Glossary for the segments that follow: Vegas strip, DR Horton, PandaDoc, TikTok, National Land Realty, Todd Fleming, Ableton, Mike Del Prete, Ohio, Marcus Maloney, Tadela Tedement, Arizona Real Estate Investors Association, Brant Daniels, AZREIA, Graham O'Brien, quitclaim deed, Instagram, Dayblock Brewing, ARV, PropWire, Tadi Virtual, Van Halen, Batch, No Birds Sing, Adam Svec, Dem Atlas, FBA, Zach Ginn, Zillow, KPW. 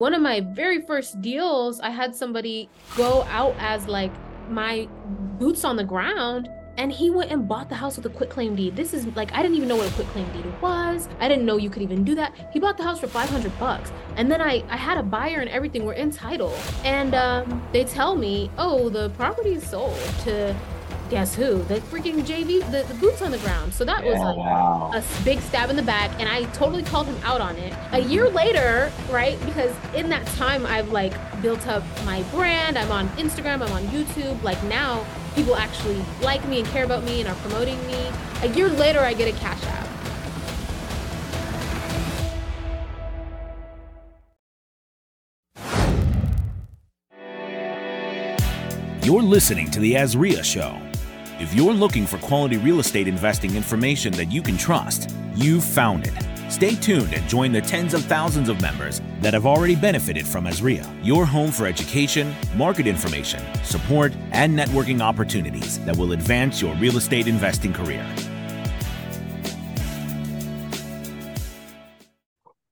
One of my very first deals, I had somebody go out as like my boots on the ground, and he went and bought the house with a quitclaim deed. This is like, I didn't even know what a quitclaim deed was. I didn't know you could even do that. He bought the house for $500. And then I had a buyer and everything. We're in title. And they tell me, oh, the property is sold to guess who? The freaking JV, the boots on the ground. So that was like a big stab in the back, and I totally called him out on it. A year later, right? Because in that time, I've like built up my brand. I'm on Instagram, I'm on YouTube. Like now, people actually like me and care about me and are promoting me. A year later, I get a cash out. You're listening to The AZREIA Show. If you're looking for quality real estate investing information that you can trust, you've found it. Stay tuned and join the tens of thousands of members that have already benefited from AZREIA, your home for education, market information, support, and networking opportunities that will advance your real estate investing career.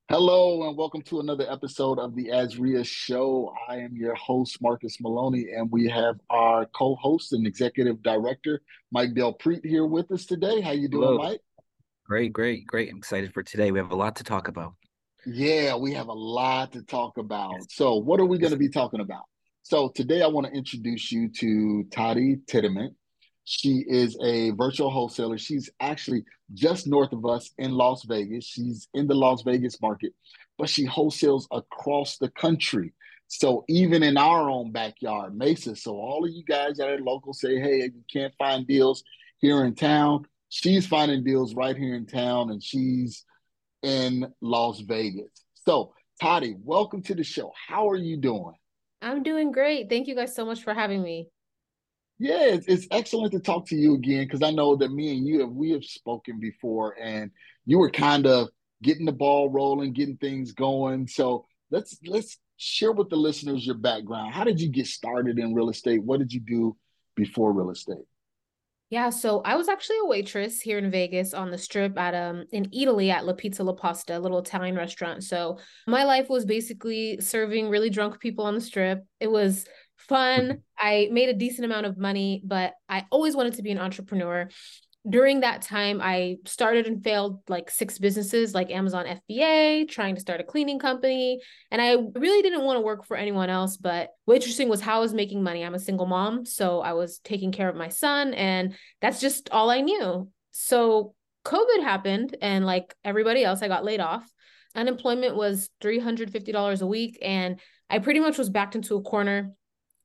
Hello and welcome to another episode of the AZREIA Show. I am your host, Marcus Maloney, and we have our co-host and executive director, Mike Del Prete, here with us today. How you doing, Hello. Mike? Great. I'm excited for today. We have a lot to talk about. Yeah, we have a lot to talk about. So what are we going to be talking about? So today I want to introduce you to Tadela Tedement. She is a virtual wholesaler. She's actually just north of us in Las Vegas. She's in the Las Vegas market, but she wholesales across the country. So even in our own backyard, Mesa. So all of you guys that are local say, hey, you can't find deals here in town. She's finding deals right here in town, and she's in Las Vegas. So Tadi, welcome to the show. How are you doing? I'm doing great. Thank you guys so much for having me. Yeah, it's excellent to talk to you again, because I know that me and you, we have spoken before, and you were kind of getting the ball rolling, getting things going. So let's share with the listeners your background. How did you get started in real estate? What did you do before real estate? Yeah, so I was actually a waitress here in Vegas on the strip at in Italy at La Pizza La Pasta, a little Italian restaurant. So my life was basically serving really drunk people on the strip. It was fun. I made a decent amount of money, but I always wanted to be an entrepreneur. During that time, I started and failed like 6 businesses, like Amazon FBA, trying to start a cleaning company. And I really didn't want to work for anyone else, but waitressing was how I was making money. I'm a single mom, so I was taking care of my son, and that's just all I knew. So COVID happened, and like everybody else, I got laid off. Unemployment was $350 a week, and I pretty much was backed into a corner.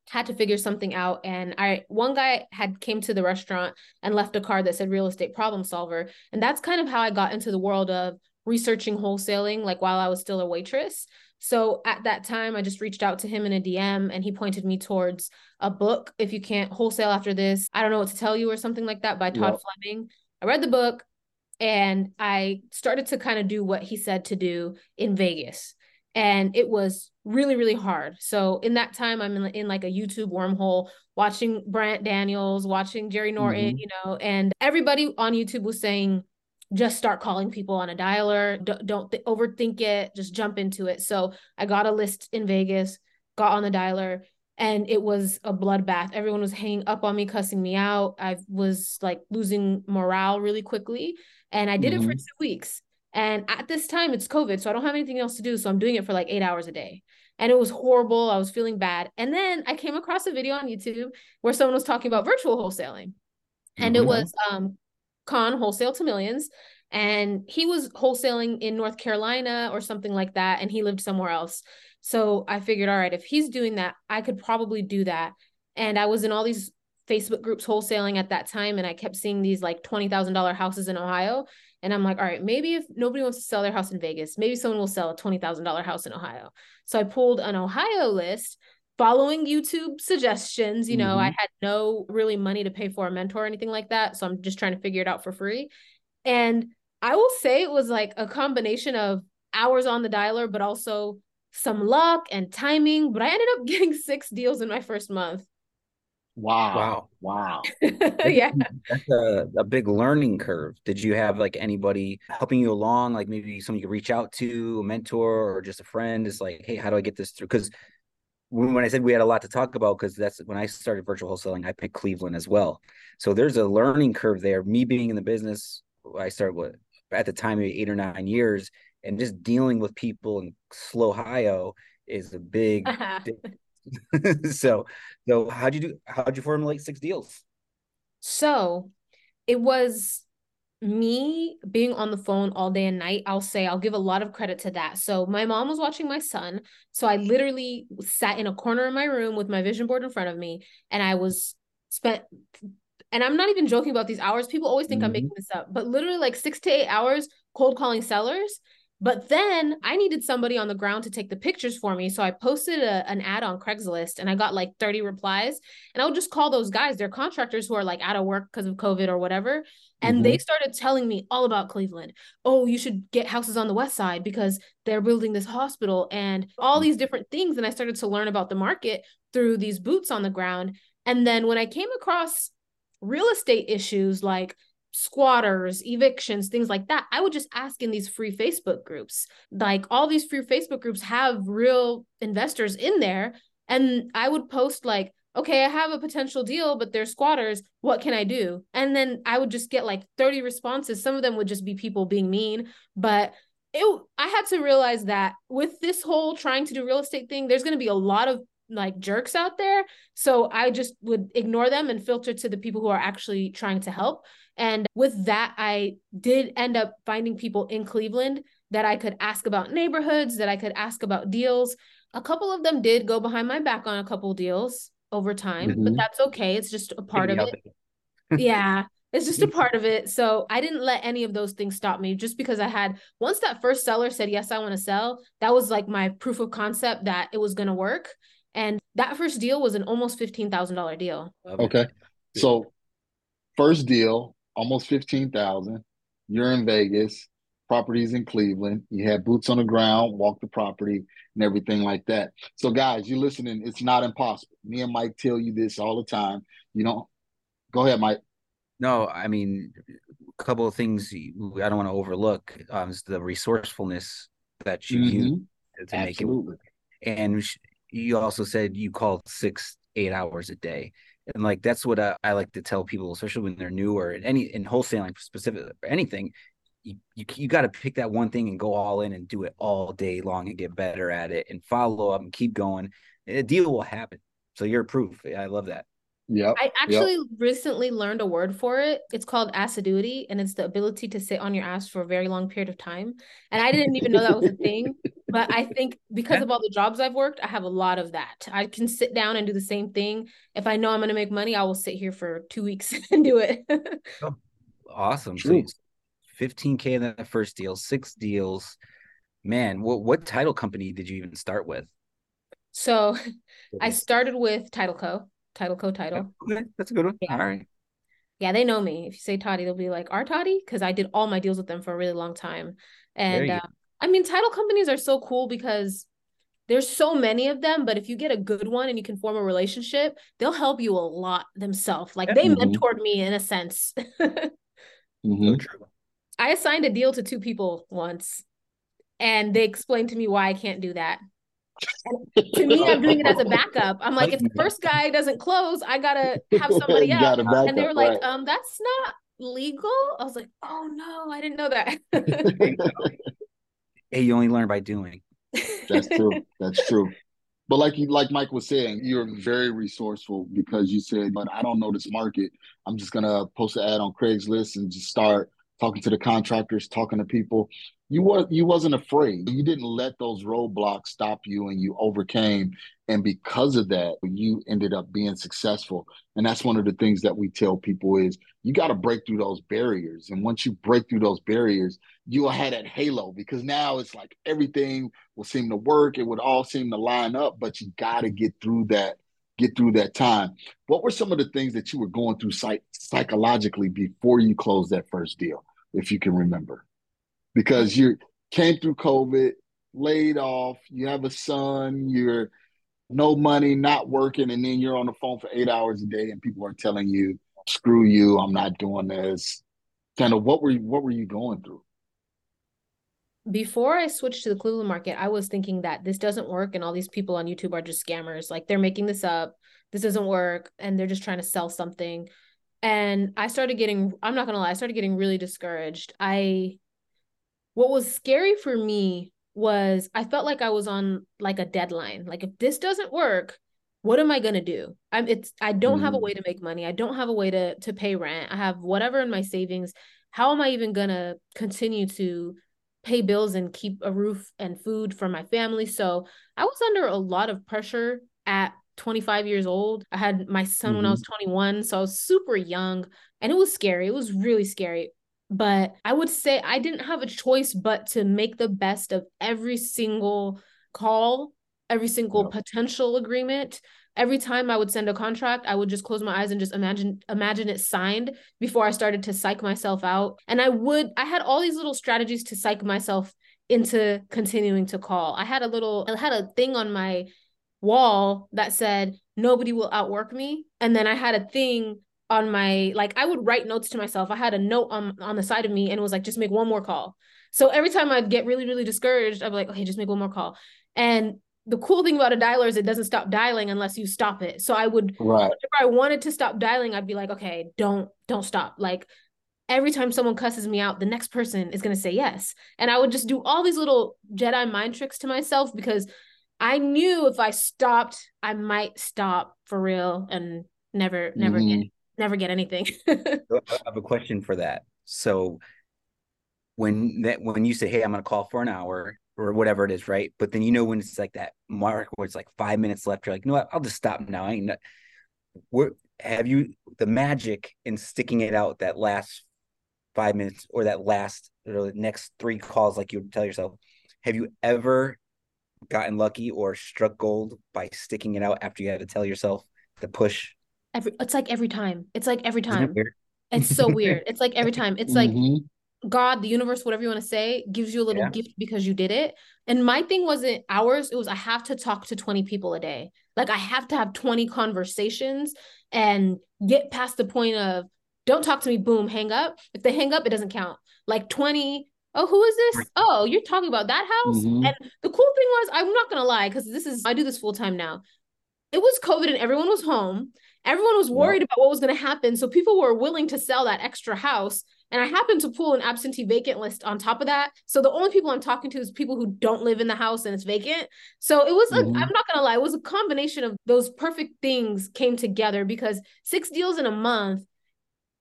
Had to figure something out. And one guy had came to the restaurant and left a card that said real estate problem solver. And that's kind of how I got into the world of researching wholesaling, like while I was still a waitress. So at that time, I just reached out to him in a DM, and he pointed me towards a book, If You Can't Wholesale After This, I Don't Know What to Tell You, or something like that, by Todd Fleming. I read the book, and I started to kind of do what he said to do in Vegas. And it was really, really hard. So in that time, I'm in like a YouTube wormhole, watching Brant Daniels, watching Jerry Norton, you know, and everybody on YouTube was saying, just start calling people on a dialer. Don't overthink it. Just jump into it. So I got a list in Vegas, got on the dialer, and it was a bloodbath. Everyone was hanging up on me, cussing me out. I was like losing morale really quickly. And I did it for 2 weeks. And at this time, it's COVID, so I don't have anything else to do. So I'm doing it for like 8 hours a day. And it was horrible. I was feeling bad. And then I came across a video on YouTube where someone was talking about virtual wholesaling. And it was Khan Wholesale to Millions. And he was wholesaling in North Carolina or something like that. And he lived somewhere else. So I figured, all right, if he's doing that, I could probably do that. And I was in all these Facebook groups wholesaling at that time. And I kept seeing these like $20,000 houses in Ohio. And I'm like, all right, maybe if nobody wants to sell their house in Vegas, maybe someone will sell a $20,000 house in Ohio. So I pulled an Ohio list following YouTube suggestions. You know, I had no really money to pay for a mentor or anything like that. So I'm just trying to figure it out for free. And I will say it was like a combination of hours on the dialer, but also some luck and timing. But I ended up getting 6 deals in my first month. Wow. Yeah. That's a big learning curve. Did you have like anybody helping you along? Like maybe someone you could reach out to, a mentor or just a friend? It's like, hey, how do I get this through? Because when I said we had a lot to talk about, because that's when I started virtual wholesaling, I picked Cleveland as well. So there's a learning curve there. Me being in the business, I started with, at the time, maybe 8 or 9 years, and just dealing with people in slow Ohio is a big, so how'd you formulate 6 deals? So it was me being on the phone all day and night. I'll give a lot of credit to that. So my mom was watching my son. So I literally sat in a corner of my room with my vision board in front of me. And I was and I'm not even joking about these hours. People always think I'm making this up, but literally like 6 to 8 hours cold calling sellers. But then I needed somebody on the ground to take the pictures for me. So I posted an ad on Craigslist and I got like 30 replies. And I would just call those guys. They're contractors who are like out of work because of COVID or whatever. And they started telling me all about Cleveland. Oh, you should get houses on the west side because they're building this hospital and all these different things. And I started to learn about the market through these boots on the ground. And then when I came across real estate issues like squatters, evictions, things like that, I would just ask in these free Facebook groups. Like all these free Facebook groups have real investors in there. And I would post like, okay, I have a potential deal, but they're squatters. What can I do? And then I would just get like 30 responses. Some of them would just be people being mean, but I had to realize that with this whole trying to do real estate thing, there's going to be a lot of like jerks out there. So I just would ignore them and filter to the people who are actually trying to help. And with that, I did end up finding people in Cleveland that I could ask about neighborhoods, that I could ask about deals. A couple of them did go behind my back on a couple deals over time, but that's okay. It's just a part of it. Yeah. It's just a part of it. So I didn't let any of those things stop me, just because I had, once that first seller said, yes, I want to sell, that was like my proof of concept that it was going to work. And that first deal was an almost $15,000 deal. Okay. So first deal, almost 15,000. You're in Vegas, properties in Cleveland. You had boots on the ground, walk the property and everything like that. So guys, you're listening. It's not impossible. Me and Mike tell you this all the time. You don't go ahead, Mike. No, I mean, a couple of things I don't want to overlook is the resourcefulness that you use to make it. And you also said you called 6-8 hours a day. And like, that's what I like to tell people, especially when they're new or in wholesaling specific or anything, you got to pick that one thing and go all in and do it all day long and get better at it and follow up and keep going. And a deal will happen. So you're proof. I love that. Yeah. I actually recently learned a word for it. It's called assiduity, and it's the ability to sit on your ass for a very long period of time. And I didn't even know that was a thing, but I think because of all the jobs I've worked, I have a lot of that. I can sit down and do the same thing. If I know I'm going to make money, I will sit here for 2 weeks and do it. Oh, awesome. True. So $15K in that first deal, 6 deals, man. What title company did you even start with? So I started with Title Co. Okay, that's a good one. Yeah. All right. Yeah, they know me. If you say Toddy, they'll be like, our Toddy? Because I did all my deals with them for a really long time. And I mean, title companies are so cool because there's so many of them, but if you get a good one and you can form a relationship, they'll help you a lot themselves. Like they mentored me in a sense. I assigned a deal to 2 people once, and they explained to me why I can't do that. And to me, I'm doing it as a backup. I'm like, if the first guy doesn't close, I gotta have somebody else. And they were like, right. That's not legal. I was like, oh no, I didn't know that. Hey, you only learn by doing. That's true. That's true. But like Mike was saying, you're very resourceful, because you said, but I don't know this market. I'm just gonna post an ad on Craigslist and just start talking to the contractors, talking to people. You wasn't afraid. You didn't let those roadblocks stop you, and you overcame. And because of that, you ended up being successful. And that's one of the things that we tell people is you got to break through those barriers. And once you break through those barriers, you'll have that halo, because now it's like everything will seem to work. It would all seem to line up, but you got to get through that time. What were some of the things that you were going through psychologically before you closed that first deal, if you can remember? Because you came through COVID, laid off, you have a son, you're no money, not working, and then you're on the phone for 8 hours a day and people are telling you, screw you, I'm not doing this. Kind of what were you going through? Before I switched to the Cleveland market, I was thinking that this doesn't work and all these people on YouTube are just scammers. Like, they're making this up. This doesn't work. And they're just trying to sell something. And I started getting, I'm not going to lie, I started getting really discouraged. What was scary for me was I felt like I was on like a deadline. Like, if this doesn't work, what am I going to do? I don't have a way to make money. I don't have a way to pay rent. I have whatever in my savings. How am I even going to continue to pay bills and keep a roof and food for my family? So I was under a lot of pressure at 25 years old. I had my son when I was 21. So I was super young and it was scary. It was really scary. But I would say I didn't have a choice but to make the best of every single call, every single potential agreement. Every time I would send a contract, I would just close my eyes and just imagine it signed before I started to psych myself out. And I had all these little strategies to psych myself into continuing to call. I had a thing on my wall that said, nobody will outwork me. And then I had a thing on my, like, I would write notes to myself. I had a note on the side of me and it was like, just make one more call. So every time I'd get really, really discouraged, I'd be like, okay, just make one more call. And the cool thing about a dialer is it doesn't stop dialing unless you stop it. So I would, whenever I wanted to stop dialing, I'd be like, okay, don't stop. Like, every time someone cusses me out, the next person is going to say yes. And I would just do all these little Jedi mind tricks to myself because I knew if I stopped, I might stop for real and never get anything. I have a question for that. So when you say, hey, I'm going to call for an hour or whatever it is, right? But then, you know, when it's like that mark where it's like 5 minutes left, you're like, no, I'll just stop now. I ain't not. Have you the magic in sticking it out that last 5 minutes or that last or the next three calls, like you tell yourself? Have you ever gotten lucky or struck gold by sticking it out after you had to tell yourself to push? It's like every time. It's so weird. It's like every time. It's like God, the universe, whatever you want to say, gives you a little gift because you did it. And my thing wasn't hours. It was, I have to talk to 20 people a day. Like, I have to have 20 conversations and get past the point of, don't talk to me, boom, hang up. If they hang up, it doesn't count. Like 20, oh, who is this? Oh, you're talking about that house? And the cool thing was, I'm not going to lie, because I do this full time now. It was COVID and everyone was home. Everyone was worried about what was going to happen. So people were willing to sell that extra house. And I happened to pull an absentee vacant list on top of that. So the only people I'm talking to is people who don't live in the house and it's vacant. So it was, I'm not going to lie, it was a combination of those perfect things came together, because 6 deals in a month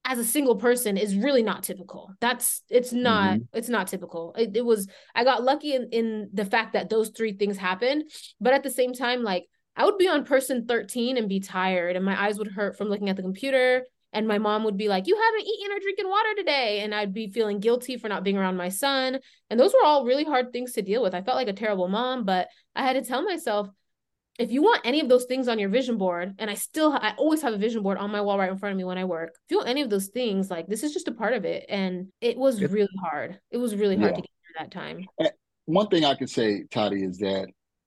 as a single person is really not typical. It's not typical. It was, I got lucky in the fact that those 3 things happened. But at the same time, like, I would be on person 13 and be tired and my eyes would hurt from looking at the computer. And my mom would be like, you haven't eaten or drinking water today. And I'd be feeling guilty for not being around my son. And those were all really hard things to deal with. I felt like a terrible mom, but I had to tell myself, if you want any of those things on your vision board, and I always have a vision board on my wall right in front of me when I work. If you want any of those things, like, this is just a part of it. And it was really hard. It was really hard to get through that time. And one thing I can say, Tadi, is that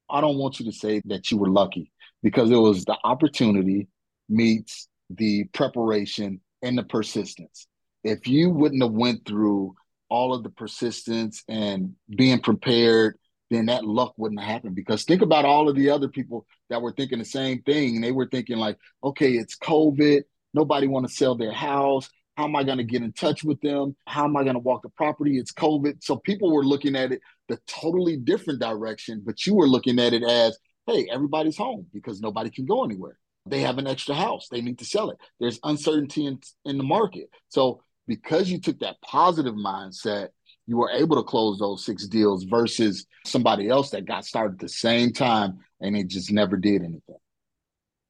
I don't want you to say that you were lucky, because it was the opportunity meets the preparation and the persistence. If you wouldn't have went through all of the persistence and being prepared, then that luck wouldn't have happened. Because think about all of the other people that were thinking the same thing. They were thinking like, okay, it's COVID. Nobody want to sell their house. How am I going to get in touch with them? How am I going to walk the property? It's COVID. So people were looking at it the totally different direction, but you were looking at it as, hey, everybody's home because nobody can go anywhere. They have an extra house. They need to sell it. There's uncertainty in the market. So because you took that positive mindset, you were able to close those 6 deals versus somebody else that got started at the same time and it just never did anything.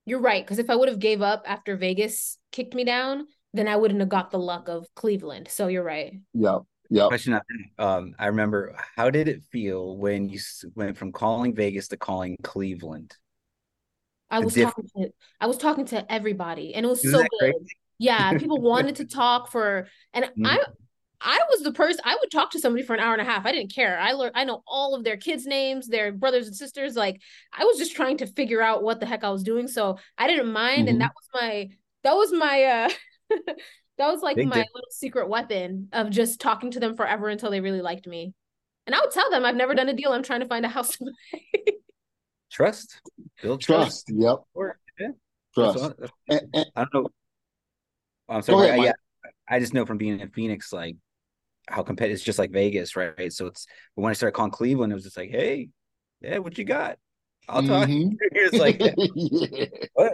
You're right. Because if I would have gave up after Vegas kicked me down, then I wouldn't have got the luck of Cleveland. So you're right. Yeah. Question. I remember, how did it feel when you went from calling Vegas to calling Cleveland? I was talking to everybody, and it was so good. Crazy? Yeah, people wanted to talk and I I was the person, I would talk to somebody for an hour and a half. I didn't care. I know all of their kids' names, their brothers and sisters. Like, I was just trying to figure out what the heck I was doing. So I didn't mind. Mm-hmm. And that was my that was like my little secret weapon of just talking to them forever until they really liked me. And I would tell them, I've never done a deal. I'm trying to find a house to buy. Trust. Build trust. Yep. Or, yeah. Trust. I don't know. I'm sorry. Ahead, I just know from being in Phoenix, like, how competitive it's just like Vegas, right? So it's, but when I started calling Cleveland, it was just like, hey, yeah, what you got? I'll talk. It's like, what?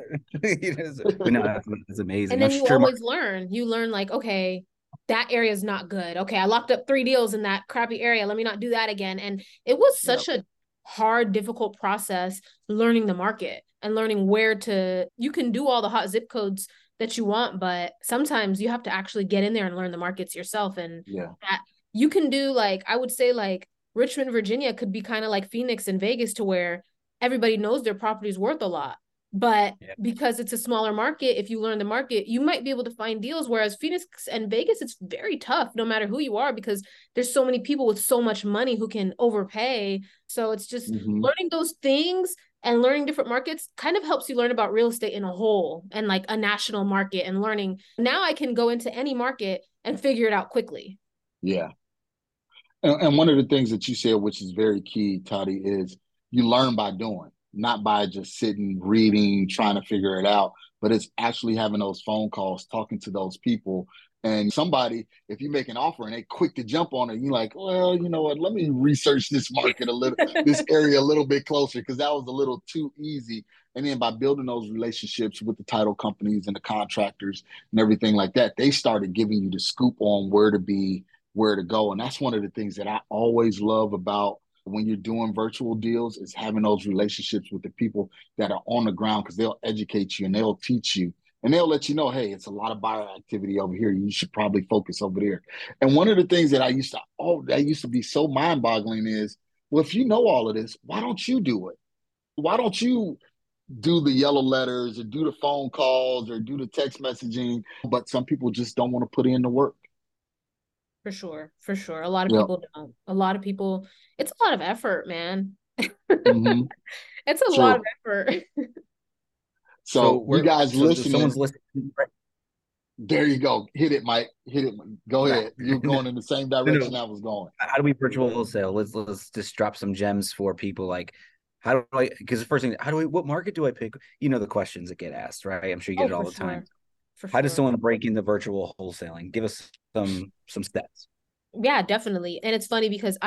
But no, that's amazing. And then you always learn. You learn, like, okay, that area is not good. Okay, I locked up 3 deals in that crappy area. Let me not do that again. And it was such a hard, difficult process learning the market and learning where to. You can do all the hot zip codes that you want, but sometimes you have to actually get in there and learn the markets yourself. And that you can do, like, I would say, like, Richmond, Virginia could be kind of like Phoenix and Vegas, to where everybody knows their property's worth a lot, but because it's a smaller market, if you learn the market, you might be able to find deals. Whereas Phoenix and Vegas, it's very tough no matter who you are, because there's so many people with so much money who can overpay. So it's just learning those things. And learning different markets kind of helps you learn about real estate in a whole, and like a national market, and learning. Now I can go into any market and figure it out quickly. Yeah. And one of the things that you said, which is very key, Tadi, is you learn by doing, not by just sitting, reading, trying to figure it out, but it's actually having those phone calls, talking to those people. And somebody, if you make an offer and they quick to jump on it, you're like, well, you know what, let me research this market a little, this area a little bit closer, because that was a little too easy. And then by building those relationships with the title companies and the contractors and everything like that, they started giving you the scoop on where to be, where to go. And that's one of the things that I always love about when you're doing virtual deals, is having those relationships with the people that are on the ground, because they'll educate you and they'll teach you. And they'll let you know, hey, it's a lot of buyer activity over here. You should probably focus over there. And one of the things that I used to be so mind-boggling is, well, if you know all of this, why don't you do it? Why don't you do the yellow letters, or do the phone calls, or do the text messaging? But some people just don't want to put in the work. For sure. For sure. A lot of people don't. A lot of people, it's a lot of effort, man. It's a lot of effort. So you guys listening, someone's listening. There you go. Hit it, Mike. Hit it. Go ahead. You're going in the same direction I was going. How do we virtual wholesale? Let's just drop some gems for people. Like, how do I? Because the first thing, what market do I pick? You know the questions that get asked, right? I'm sure you get it all the time. How does someone break into virtual wholesaling? Give us some steps. Yeah, definitely. And it's funny because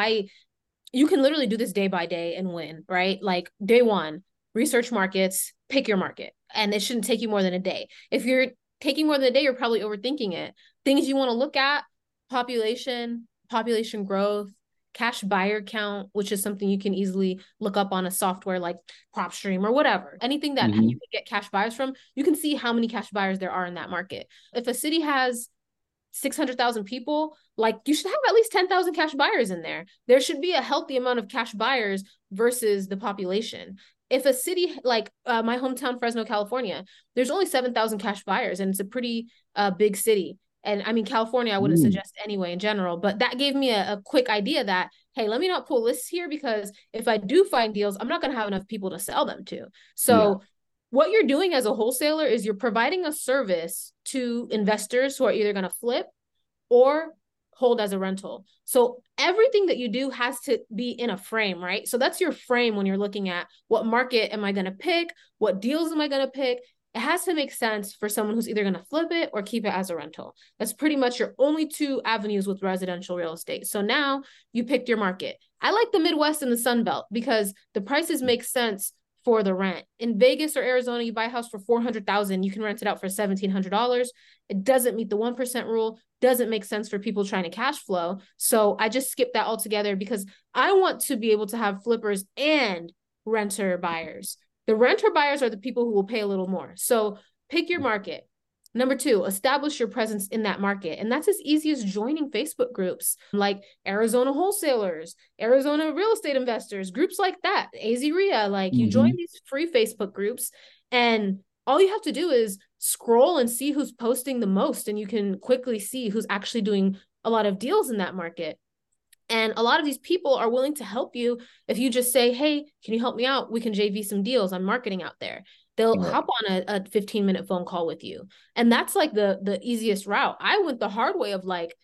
you can literally do this day by day and win, right? Like, day one, research markets, pick your market. And it shouldn't take you more than a day. If you're taking more than a day, you're probably overthinking it. Things you want to look at: population, population growth, cash buyer count, which is something you can easily look up on a software like PropStream or whatever. Anything that you can get cash buyers from, you can see how many cash buyers there are in that market. If a city has 600,000 people, like, you should have at least 10,000 cash buyers in there. There should be a healthy amount of cash buyers versus the population. If a city like my hometown, Fresno, California, there's only 7,000 cash buyers, and it's a pretty big city. And I mean, California, I wouldn't suggest anyway in general, but that gave me a quick idea that, hey, let me not pull lists here, because if I do find deals, I'm not going to have enough people to sell them to. So what you're doing as a wholesaler is you're providing a service to investors who are either going to flip or hold as a rental. So everything that you do has to be in a frame, right? So that's your frame when you're looking at what market am I going to pick? What deals am I going to pick? It has to make sense for someone who's either going to flip it or keep it as a rental. That's pretty much your only 2 avenues with residential real estate. So now you picked your market. I like the Midwest and the Sun Belt because the prices make sense for the rent. In Vegas or Arizona, you buy a house for $400,000, you can rent it out for $1,700. It doesn't meet the 1% rule, doesn't make sense for people trying to cash flow. So I just skip that altogether because I want to be able to have flippers and renter buyers. The renter buyers are the people who will pay a little more. So pick your market. Number 2, establish your presence in that market. And that's as easy as joining Facebook groups like Arizona Wholesalers, Arizona Real Estate Investors, groups like that, AZREIA. Like you join these free Facebook groups and all you have to do is scroll and see who's posting the most. And you can quickly see who's actually doing a lot of deals in that market. And a lot of these people are willing to help you if you just say, hey, can you help me out? We can JV some deals. I'm marketing out there. They'll hop on a 15-minute phone call with you. And that's like the easiest route. I went the hard way of like,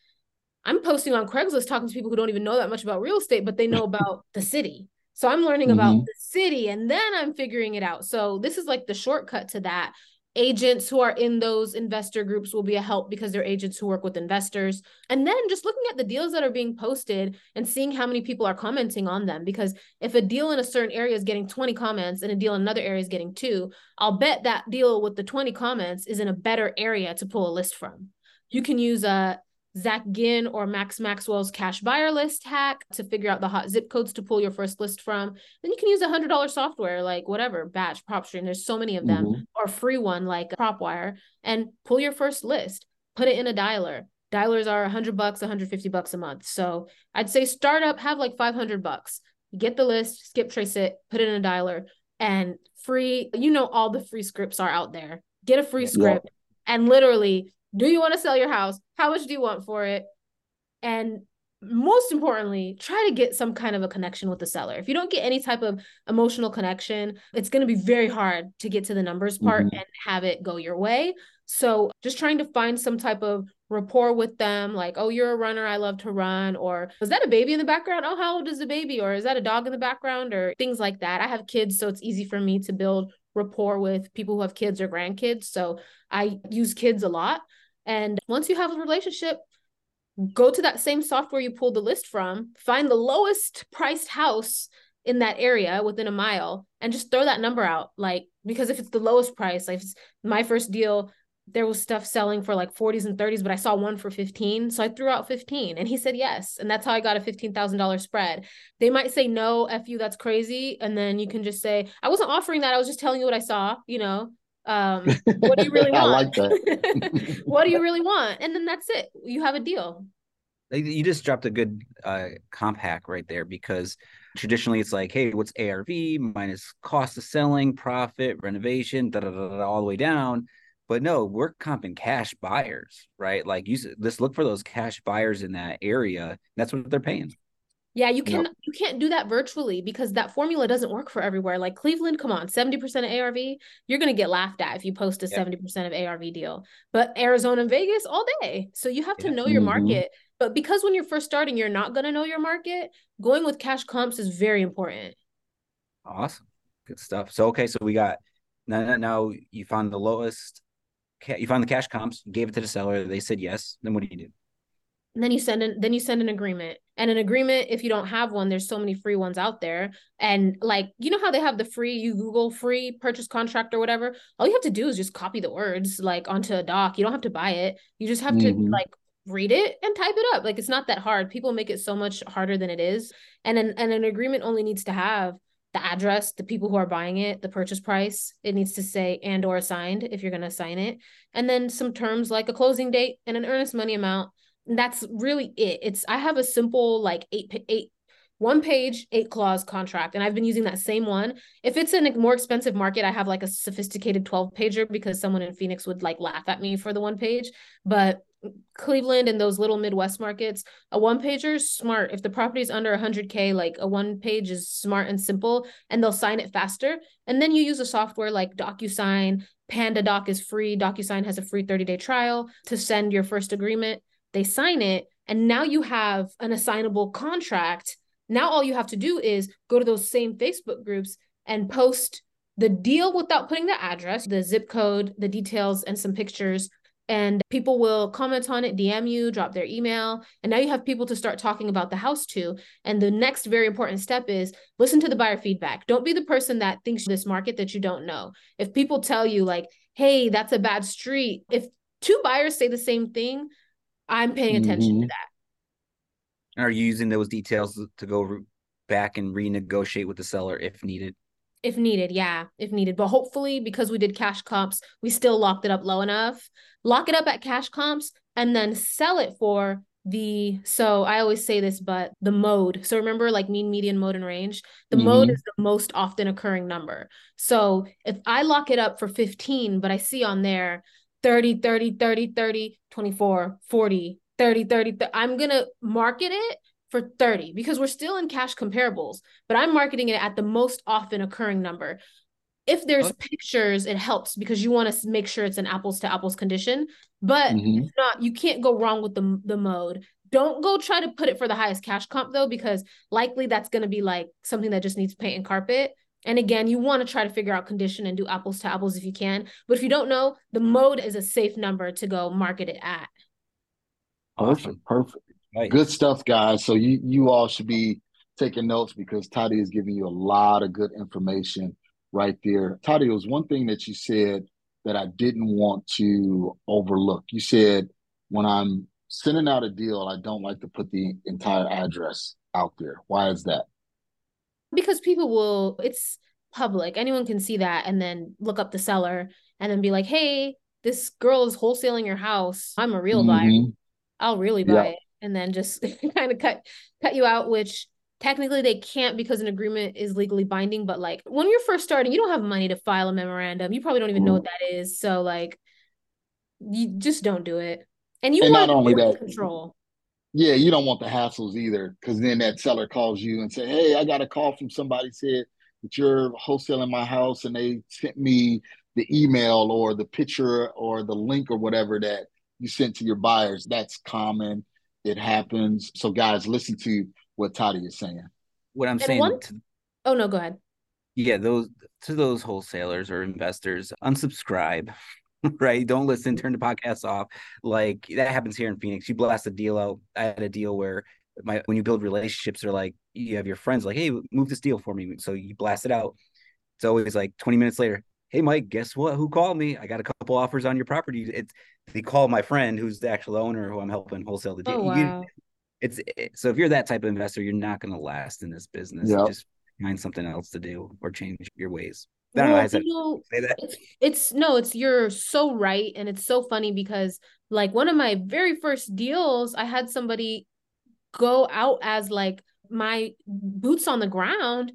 I'm posting on Craigslist talking to people who don't even know that much about real estate, but they know about the city. So I'm learning about the city and then I'm figuring it out. So this is like the shortcut to that. Agents who are in those investor groups will be a help because they're agents who work with investors. And then just looking at the deals that are being posted and seeing how many people are commenting on them, because if a deal in a certain area is getting 20 comments and a deal in another area is getting 2, I'll bet that deal with the 20 comments is in a better area to pull a list from. You can use a Zach Ginn or Max Maxwell's cash buyer list hack to figure out the hot zip codes to pull your first list from. Then you can use $100 software, like whatever, Batch, PropStream, there's so many of them, or free one like PropWire, and pull your first list, put it in a dialer. Dialers are $100, $150 a month. So I'd say start up, have like $500. Get the list, skip trace it, put it in a dialer, and free, you know, all the free scripts are out there. Get a free script and literally, do you want to sell your house? How much do you want for it? And most importantly, try to get some kind of a connection with the seller. If you don't get any type of emotional connection, it's going to be very hard to get to the numbers part and have it go your way. So just trying to find some type of rapport with them, like, oh, you're a runner. I love to run. Or is that a baby in the background? Oh, how old is the baby? Or is that a dog in the background? Or things like that. I have kids, so it's easy for me to build rapport with people who have kids or grandkids. So I use kids a lot. And once you have a relationship, go to that same software you pulled the list from, find the lowest priced house in that area within a mile, and just throw that number out. Like, because if it's the lowest price, like my first deal, there was stuff selling for like 40s and 30s, but I saw one for 15. So I threw out 15 and he said yes. And that's how I got a $15,000 spread. They might say, no, F you, that's crazy. And then you can just say, I wasn't offering that. I was just telling you what I saw, you know. What do you really want? I like that. What do you really want? And then that's it. You have a deal. You just dropped a good comp hack right there, because traditionally it's like, hey, what's ARV minus cost of selling, profit, renovation, da da da, da all the way down. But no, we're comping cash buyers, right? Like, you just look for those cash buyers in that area. That's what they're paying. Yeah, you can't do that virtually because that formula doesn't work for everywhere. Like Cleveland, come on, 70% of ARV, you're going to get laughed at if you post a 70% of ARV deal. But Arizona and Vegas all day. So you have to know your market. But because when you're first starting, you're not going to know your market, going with cash comps is very important. Awesome. Good stuff. So, okay, so we got, now you found the lowest, you found the cash comps, you gave it to the seller, they said yes. Then what do you do? And then you send an agreement. And an agreement, if you don't have one, there's so many free ones out there. And like, you know how they have the free, you Google free purchase contract or whatever. All you have to do is just copy the words like onto a doc. You don't have to buy it. You just have to like read it and type it up. Like, it's not that hard. People make it so much harder than it is. And an agreement only needs to have the address, the people who are buying it, the purchase price. It needs to say and or signed if you're going to sign it. And then some terms like a closing date and an earnest money amount. That's really it. I have a simple like one page, eight clause contract. And I've been using that same one. If it's in a more expensive market, I have like a sophisticated 12-pager because someone in Phoenix would like laugh at me for the one page, but Cleveland and those little Midwest markets, a one pager is smart. If the property is under 100K, like a one page is smart and simple, and they'll sign it faster. And then you use a software like DocuSign. PandaDoc is free. DocuSign has a free 30-day trial to send your first agreement. They sign it, and now you have an assignable contract. Now all you have to do is go to those same Facebook groups and post the deal without putting the address, the zip code, the details, and some pictures. And people will comment on it, DM you, drop their email. And now you have people to start talking about the house to. And the next very important step is listen to the buyer feedback. Don't be the person that thinks this market that you don't know. If people tell you like, hey, that's a bad street. If two buyers say the same thing, I'm paying attention to that. Are you using those details to go back and renegotiate with the seller if needed? If needed, yeah, if needed. But hopefully, because we did cash comps, we still locked it up low enough. Lock it up at cash comps and then sell it for the, so I always say this, but the mode. So remember like mean, median, mode, and range. The mode is the most often occurring number. So if I lock it up for 15, but I see on there, 30, 30, 30, 30, 24, 40, 30. I'm going to market it for 30 because we're still in cash comparables, but I'm marketing it at the most often occurring number. If there's pictures, it helps because you want to make sure it's an apples to apples condition, but if not, you can't go wrong with the mode. Don't go try to put it for the highest cash comp though, because likely that's going to be like something that just needs paint and carpet. And again, you want to try to figure out condition and do apples to apples if you can. But if you don't know, the mode is a safe number to go market it at. Awesome. Perfect. Nice. Good stuff, guys. So you all should be taking notes because Tadi is giving you a lot of good information right there. Tadi, it was one thing that you said that I didn't want to overlook. You said, when I'm sending out a deal, I don't like to put the entire address out there. Why is that? Because people will, it's public. Anyone can see that and then look up the seller and then be like, hey, this girl is wholesaling your house. I'm a real buyer. I'll really buy it. And then just kind of cut you out, which technically they can't because an agreement is legally binding. But like when you're first starting, you don't have money to file a memorandum. You probably don't even know what that is. So like, you just don't do it. And you want not only that control. Yeah, you don't want the hassles either, because then that seller calls you and say, hey, I got a call from somebody said that you're wholesaling my house and they sent me the email or the picture or the link or whatever that you sent to your buyers. That's common. It happens. So guys, listen to what Tadi is saying. What I'm saying. Oh, no, go ahead. Yeah, those wholesalers or investors, unsubscribe. Right? Don't listen, turn the podcast off. Like that happens here in Phoenix. You blast a deal out. I had a deal where when you build relationships, they're like, you have your friends like, hey, move this deal for me. So you blast it out. It's always like 20 minutes later. Hey, Mike, guess what? Who called me? I got a couple offers on your property. They call my friend who's the actual owner who I'm helping wholesale the deal. Oh, wow. So if you're that type of investor, you're not going to last in this business. Yep. Just find something else to do or change your ways. You're so right. And it's so funny because like one of my very first deals, I had somebody go out as like my boots on the ground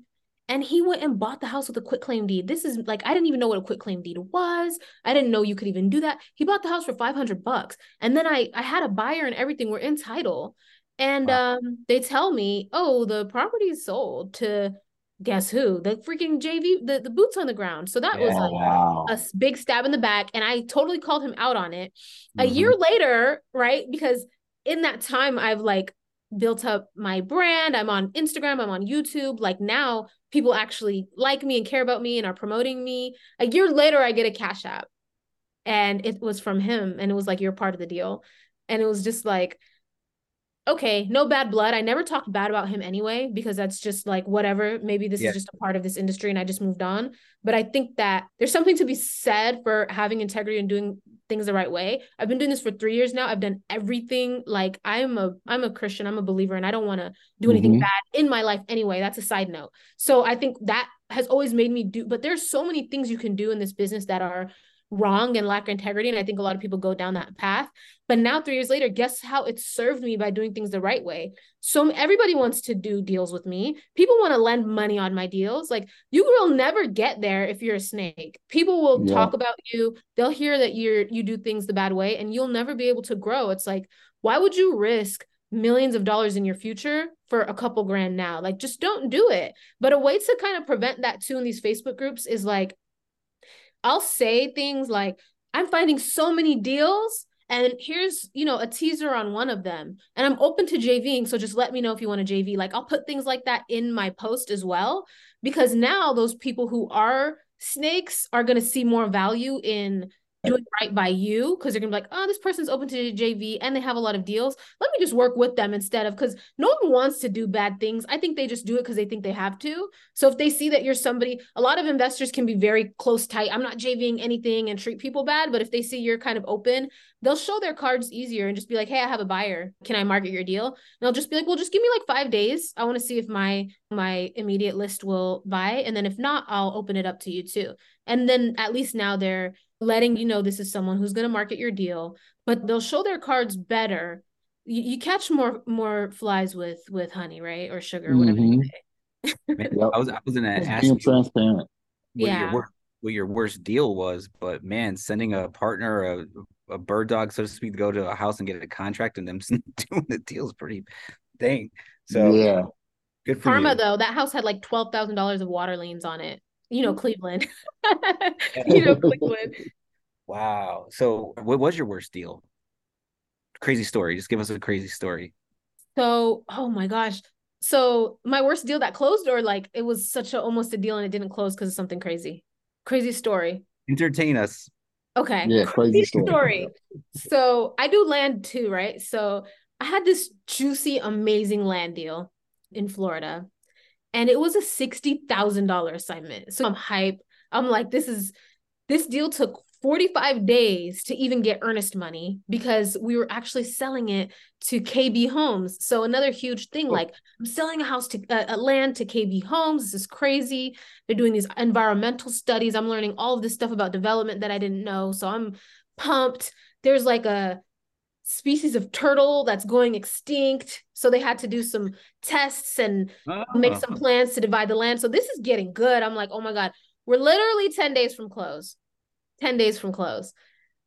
and he went and bought the house with a quitclaim deed. This is like, I didn't even know what a quitclaim deed was. I didn't know you could even do that. He bought the house for $500. And then I had a buyer and everything. We're in title. And wow. They tell me, oh, the property's sold to guess who? The freaking JV, the boots on the ground. So that was like a big stab in the back. And I totally called him out on it a year later, right? Because in that time I've like built up my brand. I'm on Instagram. I'm on YouTube. Like now people actually like me and care about me and are promoting me. A year later, I get a Cash App and it was from him. And it was like, you're part of the deal. And it was just like, okay, no bad blood. I never talked bad about him anyway, because that's just like, whatever, maybe this is just a part of this industry and I just moved on. But I think that there's something to be said for having integrity and doing things the right way. I've been doing this for 3 years now. I've done everything. Like I'm a Christian, I'm a believer, and I don't want to do anything bad in my life anyway. That's a side note. So I think that has always made me do, but there's so many things you can do in this business that are wrong and lack of integrity. And I think a lot of people go down that path. But now 3 years later, guess how it served me by doing things the right way. So everybody wants to do deals with me. People want to lend money on my deals. Like you will never get there if you're a snake. People will talk about you. They'll hear that you do things the bad way and you'll never be able to grow. It's like, why would you risk millions of dollars in your future for a couple grand now? Like just don't do it. But a way to kind of prevent that too in these Facebook groups is like, I'll say things like, I'm finding so many deals and here's, a teaser on one of them and I'm open to JVing. So just let me know if you want to JV. Like I'll put things like that in my post as well, because now those people who are snakes are going to see more value in doing right by you. Cause they're gonna be like, oh, this person's open to JV and they have a lot of deals. Let me just work with them instead of, cause no one wants to do bad things. I think they just do it cause they think they have to. So if they see that you're somebody, a lot of investors can be very close tight. I'm not JVing anything and treat people bad, but if they see you're kind of open, they'll show their cards easier and just be like, hey, I have a buyer. Can I market your deal? And they'll just be like, well, just give me like 5 days. I want to see if my immediate list will buy. And then if not, I'll open it up to you too. And then at least now they're letting you know this is someone who's going to market your deal, but they'll show their cards better. You catch more flies with honey, right? Or sugar, whatever you say. I was going to ask you, transparent. What what your worst deal was, but man, sending a partner, a bird dog, so to speak, to go to a house and get a contract and them doing the deal is pretty dang. So yeah, good for karma you. Though. That house had like $12,000 of water liens on it. You know, Cleveland. You know, Cleveland. Wow. So what was your worst deal? Crazy story. Just give us a crazy story. So, oh my gosh. So my worst deal that closed, or like it was such a, almost a deal and it didn't close because of something crazy. Crazy story. Entertain us. Okay. Yeah, crazy story. So I do land too, right? So I had this juicy, amazing land deal in Florida. And it was a $60,000 assignment. So I'm hype. I'm like, this deal took 45 days to even get earnest money because we were actually selling it to KB Homes. So another huge thing, like I'm selling a house to a land to KB Homes. This is crazy. They're doing these environmental studies. I'm learning all of this stuff about development that I didn't know. So I'm pumped. There's like a species of turtle that's going extinct. So they had to do some tests and make some plans to divide the land. So this is getting good. I'm like, oh my God, we're literally 10 days from close. 10 days from close.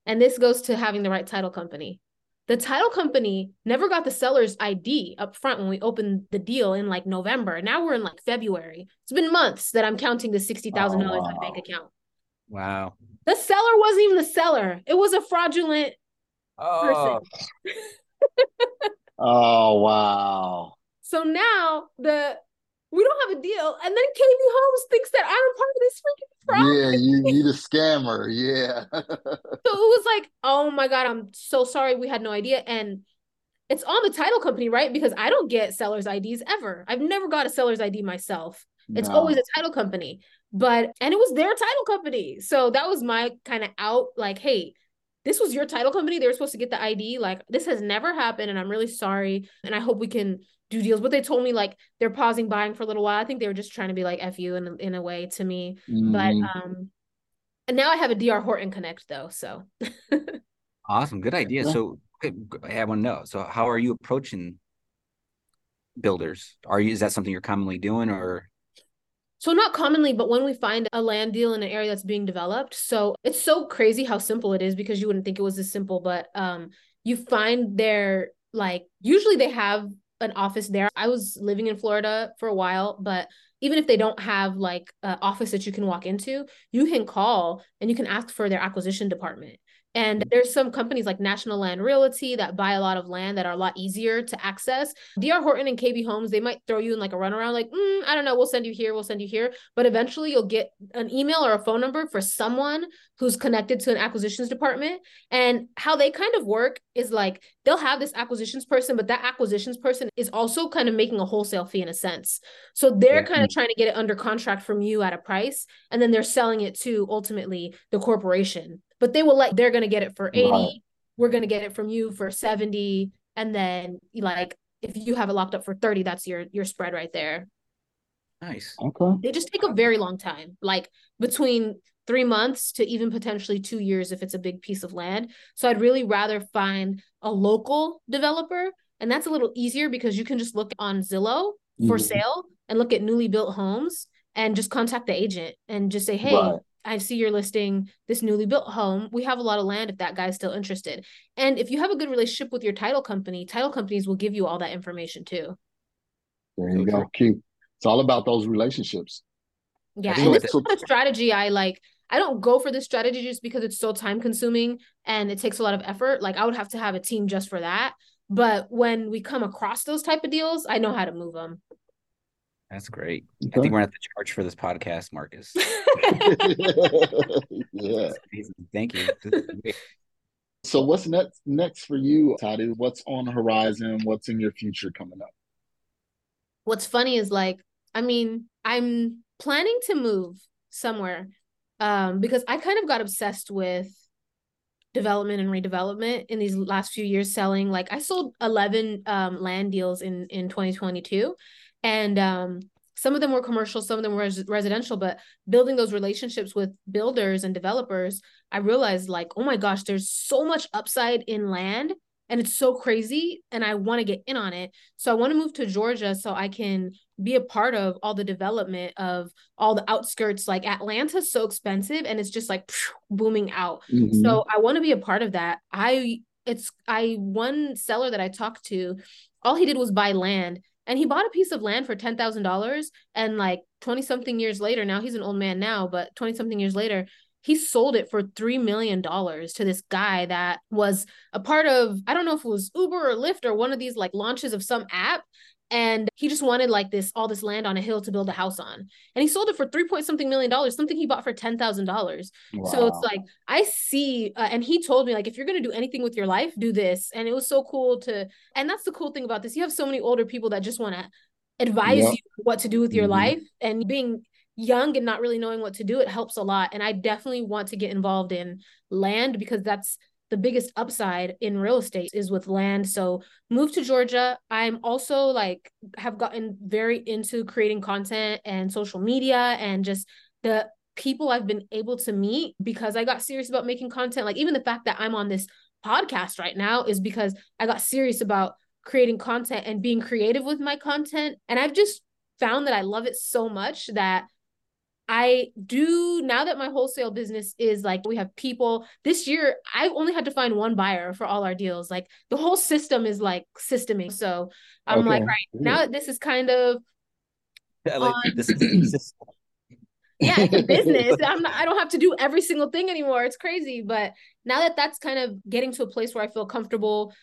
And this goes to having the right title company. The title company never got the seller's ID up front when we opened the deal in like November. Now we're in like February. It's been months that I'm counting the $60,000 in my bank account. Wow. The seller wasn't even the seller. It was a fraudulent person. Oh, wow. So now we don't have a deal. And then KB Homes thinks that I'm a part of this freaking fraud. Yeah, you the scammer. Yeah. So it was like, oh my God, I'm so sorry. We had no idea. And it's on the title company, right? Because I don't get seller's IDs ever. I've never got a seller's ID myself. It's always a title company. And it was their title company. So that was my kind of out, like, hey, this was your title company. They were supposed to get the ID. Like, this has never happened. And I'm really sorry. And I hope we can do deals. But they told me like they're pausing buying for a little while. I think they were just trying to be like F you in a way to me. Mm-hmm. But and now I have a DR Horton Connect though. So awesome. Good idea. Yeah. So I want to know. So how are you approaching builders? Is that something you're commonly doing or? So not commonly, but when we find a land deal in an area that's being developed. So it's so crazy how simple it is because you wouldn't think it was this simple, but you find their, like, usually they have an office there. I was living in Florida for a while, but even if they don't have like an office that you can walk into, you can call and you can ask for their acquisition department. And there's some companies like National Land Realty that buy a lot of land that are a lot easier to access. DR Horton and KB Homes, they might throw you in like a runaround, like, I don't know, we'll send you here. But eventually you'll get an email or a phone number for someone who's connected to an acquisitions department. And how they kind of work is like, they'll have this acquisitions person, but that acquisitions person is also kind of making a wholesale fee in a sense. So they're kind of trying to get it under contract from you at a price. And then they're selling it to ultimately the corporation. But they will they're going to get it for 80. Wow. We're going to get it from you for 70. And then like, if you have it locked up for 30, that's your spread right there. Nice. Okay. They just take a very long time, like between 3 months to even potentially 2 years if it's a big piece of land. So I'd really rather find a local developer. And that's a little easier because you can just look on Zillow for sale and look at newly built homes and just contact the agent and just say, hey, I see you're listing this newly built home. We have a lot of land if that guy's still interested. And if you have a good relationship with your title company, title companies will give you all that information too. There you go. It's all about those relationships. Yeah. And this is a strategy I like. I don't go for this strategy just because it's so time consuming and it takes a lot of effort. Like I would have to have a team just for that. But when we come across those type of deals, I know how to move them. That's great. Okay. I think we're at the charge for this podcast, Marcus. Yeah. Thank you. So what's next for you, Tadi? What's on the horizon? What's in your future coming up? What's funny is I'm planning to move somewhere because I kind of got obsessed with development and redevelopment in these last few years selling. Like I sold 11 land deals in 2022. And some of them were commercial, some of them were residential, but building those relationships with builders and developers, I realized like, oh my gosh, there's so much upside in land And it's so crazy. And I want to get in on it. So I want to move to Georgia so I can be a part of all the development of all the outskirts. Like Atlanta's so expensive and it's just like booming out. Mm-hmm. So I want to be a part of that. One seller that I talked to, all he did was buy land. And he bought a piece of land for $10,000. And like 20 something years later, now he's an old man now, but 20 something years later, he sold it for $3 million to this guy that was a part of, I don't know if it was Uber or Lyft or one of these like launches of some app. And he just wanted like all this land on a hill to build a house on. And he sold it for $3 point something million, something he bought for $10,000. Wow. So it's like, I see, and he told me like, if you're going to do anything with your life, do this. And it was so cool and that's the cool thing about this. You have so many older people that just want to advise you what to do with your life, and being young and not really knowing what to do, it helps a lot. And I definitely want to get involved in land because that's the biggest upside in real estate is with land. So move to Georgia. I'm also like, have gotten very into creating content and social media and just the people I've been able to meet because I got serious about making content. Like even the fact that I'm on this podcast right now is because I got serious about creating content and being creative with my content. And I've just found that I love it so much that I do now that my wholesale business is like, we have people this year, I've only had to find one buyer for all our deals. Like the whole system is like systeming. So I'm like, right now this is kind of, this is yeah, in business. I don't have to do every single thing anymore. It's crazy. But now that that's kind of getting to a place where I feel comfortable,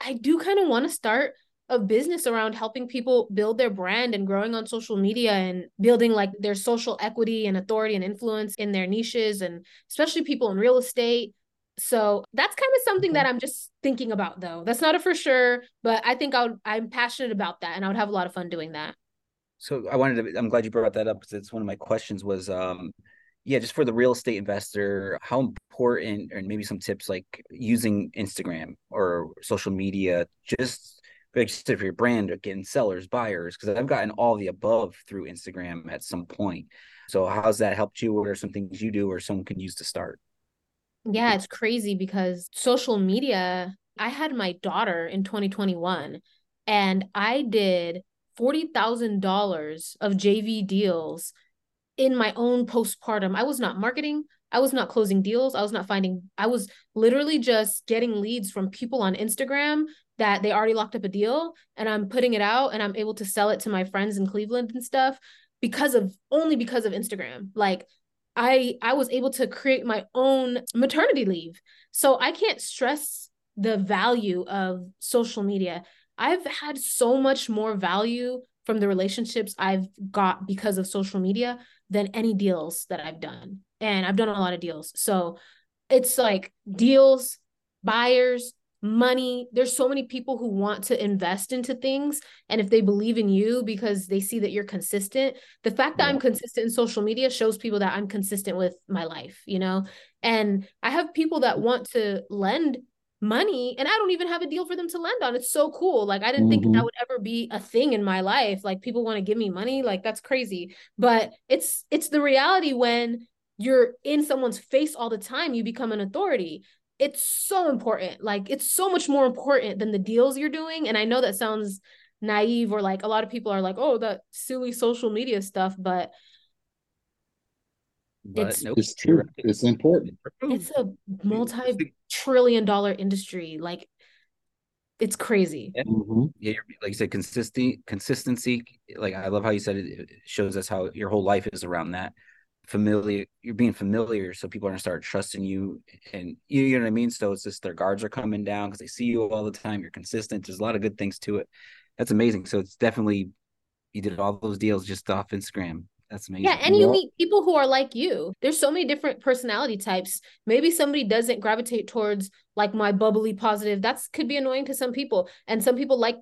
I do kind of want to start a business around helping people build their brand and growing on social media and building like their social equity and authority and influence in their niches, and especially people in real estate. So that's kind of something that I'm just thinking about though. That's not a for sure, but I think I'm passionate about that and I would have a lot of fun doing that. So I'm glad you brought that up because it's one of my questions was, just for the real estate investor, how important, and maybe some tips like using Instagram or social media, just for your brand, getting sellers, buyers, because I've gotten all the above through Instagram at some point. So how's that helped you? What are some things you do or someone can use to start? Yeah, it's crazy because social media, I had my daughter in 2021 and I did $40,000 of JV deals in my own postpartum. I was not marketing. I was not closing deals. I was literally just getting leads from people on Instagram that they already locked up a deal and I'm putting it out and I'm able to sell it to my friends in Cleveland and stuff because of Instagram. Like I was able to create my own maternity leave. So I can't stress the value of social media. I've had so much more value from the relationships I've got because of social media than any deals that I've done. And I've done a lot of deals. So it's like deals, buyers, money. There's so many people who want to invest into things. And if they believe in you because they see that you're consistent, the fact that I'm consistent in social media shows people that I'm consistent with my life, you know? And I have people that want to lend money and I don't even have a deal for them to lend on. It's so cool. Like I didn't think that would ever be a thing in my life. Like people want to give me money. Like that's crazy. But it's the reality when you're in someone's face all the time, you become an authority. It's so important. Like it's so much more important than the deals you're doing. And I know that sounds naive or like a lot of people are like, oh, that silly social media stuff, but it's true. It's important. It's a multi-trillion dollar industry. Like it's crazy. Yeah. Yeah, like you said, consistency. Like I love how you said it shows us how your whole life is around that. You're being familiar, so people are gonna start trusting you, and you know what I mean. So it's just their guards are coming down because they see you all the time. You're consistent. There's a lot of good things to it. That's amazing. So it's definitely, you did all those deals just off Instagram. That's amazing. Yeah, and you meet people who are like you. There's so many different personality types. Maybe somebody doesn't gravitate towards like my bubbly positive. That could be annoying to some people. And some people like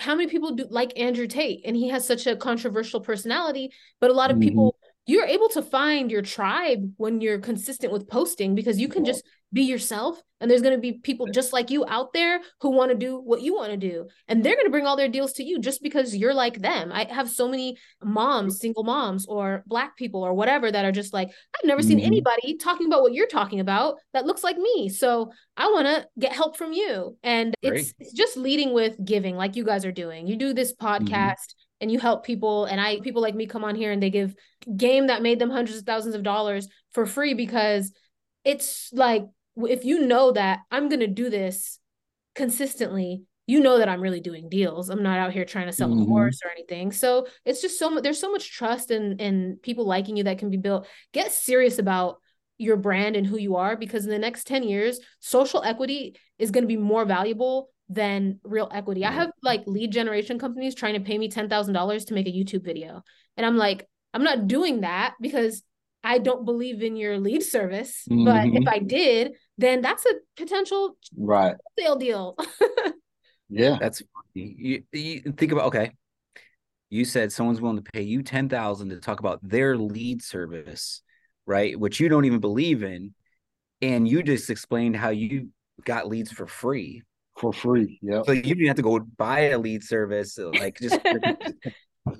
how many people do like Andrew Tate, and he has such a controversial personality, but a lot of people you're able to find your tribe when you're consistent with posting, because you can just be yourself, and there's going to be people just like you out there who want to do what you want to do, and they're going to bring all their deals to you just because you're like them. I have so many moms, single moms or Black people or whatever, that are just like, I've never seen anybody talking about what you're talking about that looks like me, so I want to get help from you. And it's just leading with giving, like you guys are doing. You do this podcast and you help people, and people like me come on here and they give game that made them hundreds of thousands of dollars for free, because it's like, if you know that I'm going to do this consistently, you know that I'm really doing deals. I'm not out here trying to sell a horse or anything. So it's just there's so much trust and people liking you that can be built. Get serious about your brand and who you are, because in the next 10 years, social equity is going to be more valuable than real equity. I have like lead generation companies trying to pay me $10,000 to make a YouTube video. And I'm like, I'm not doing that, because I don't believe in your lead service, but if I did, then that's a potential sale deal. Yeah. That's, you think about, okay, you said someone's willing to pay you $10,000 to talk about their lead service, right? Which you don't even believe in. And you just explained how you got leads for free. For free. Yeah. So you didn't have to go buy a lead service. Like just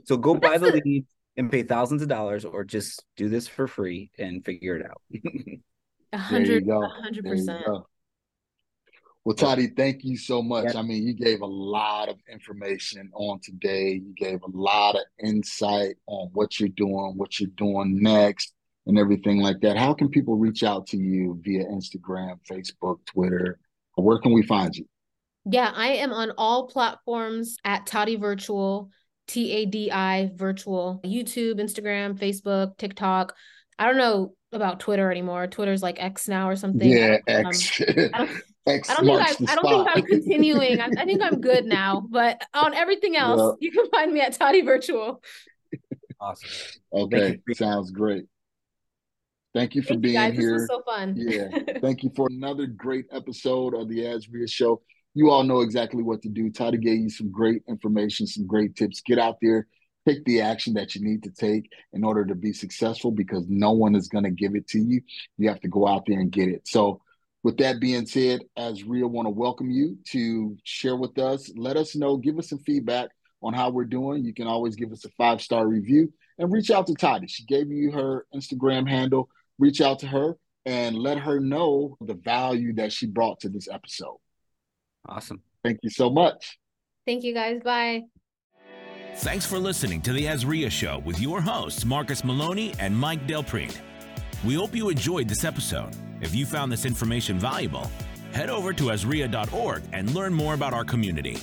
so go buy the lead and pay thousands of dollars, or just do this for free and figure it out. 100%. Well, Tadi, thank you so much. Yeah. I mean, you gave a lot of information on today. You gave a lot of insight on what you're doing next, and everything like that. How can people reach out to you via Instagram, Facebook, Twitter? Where can we find you? Yeah, I am on all platforms at Tadi Virtual. Tadi Virtual, YouTube, Instagram, Facebook, TikTok. I don't know about Twitter anymore. Twitter's like X now or something. Yeah, X. I don't think I'm continuing. I think I'm good now. But on everything else, you can find me at Tadi Virtual. Awesome. Okay, sounds great. Thank you for being here. This was so fun. Yeah, thank you for another great episode of the AZREIA Show. You all know exactly what to do. Tadi gave you some great information, some great tips. Get out there, take the action that you need to take in order to be successful, because no one is going to give it to you. You have to go out there and get it. So with that being said, AZREIA want to welcome you to share with us. Let us know, give us some feedback on how we're doing. You can always give us a 5-star review and reach out to Tadi. She gave you her Instagram handle. Reach out to her and let her know the value that she brought to this episode. Awesome. Thank you so much. Thank you, guys. Bye. Thanks for listening to The AZREIA Show with your hosts, Marcus Maloney and Mike Del Prete. We hope you enjoyed this episode. If you found this information valuable, head over to azrea.org and learn more about our community.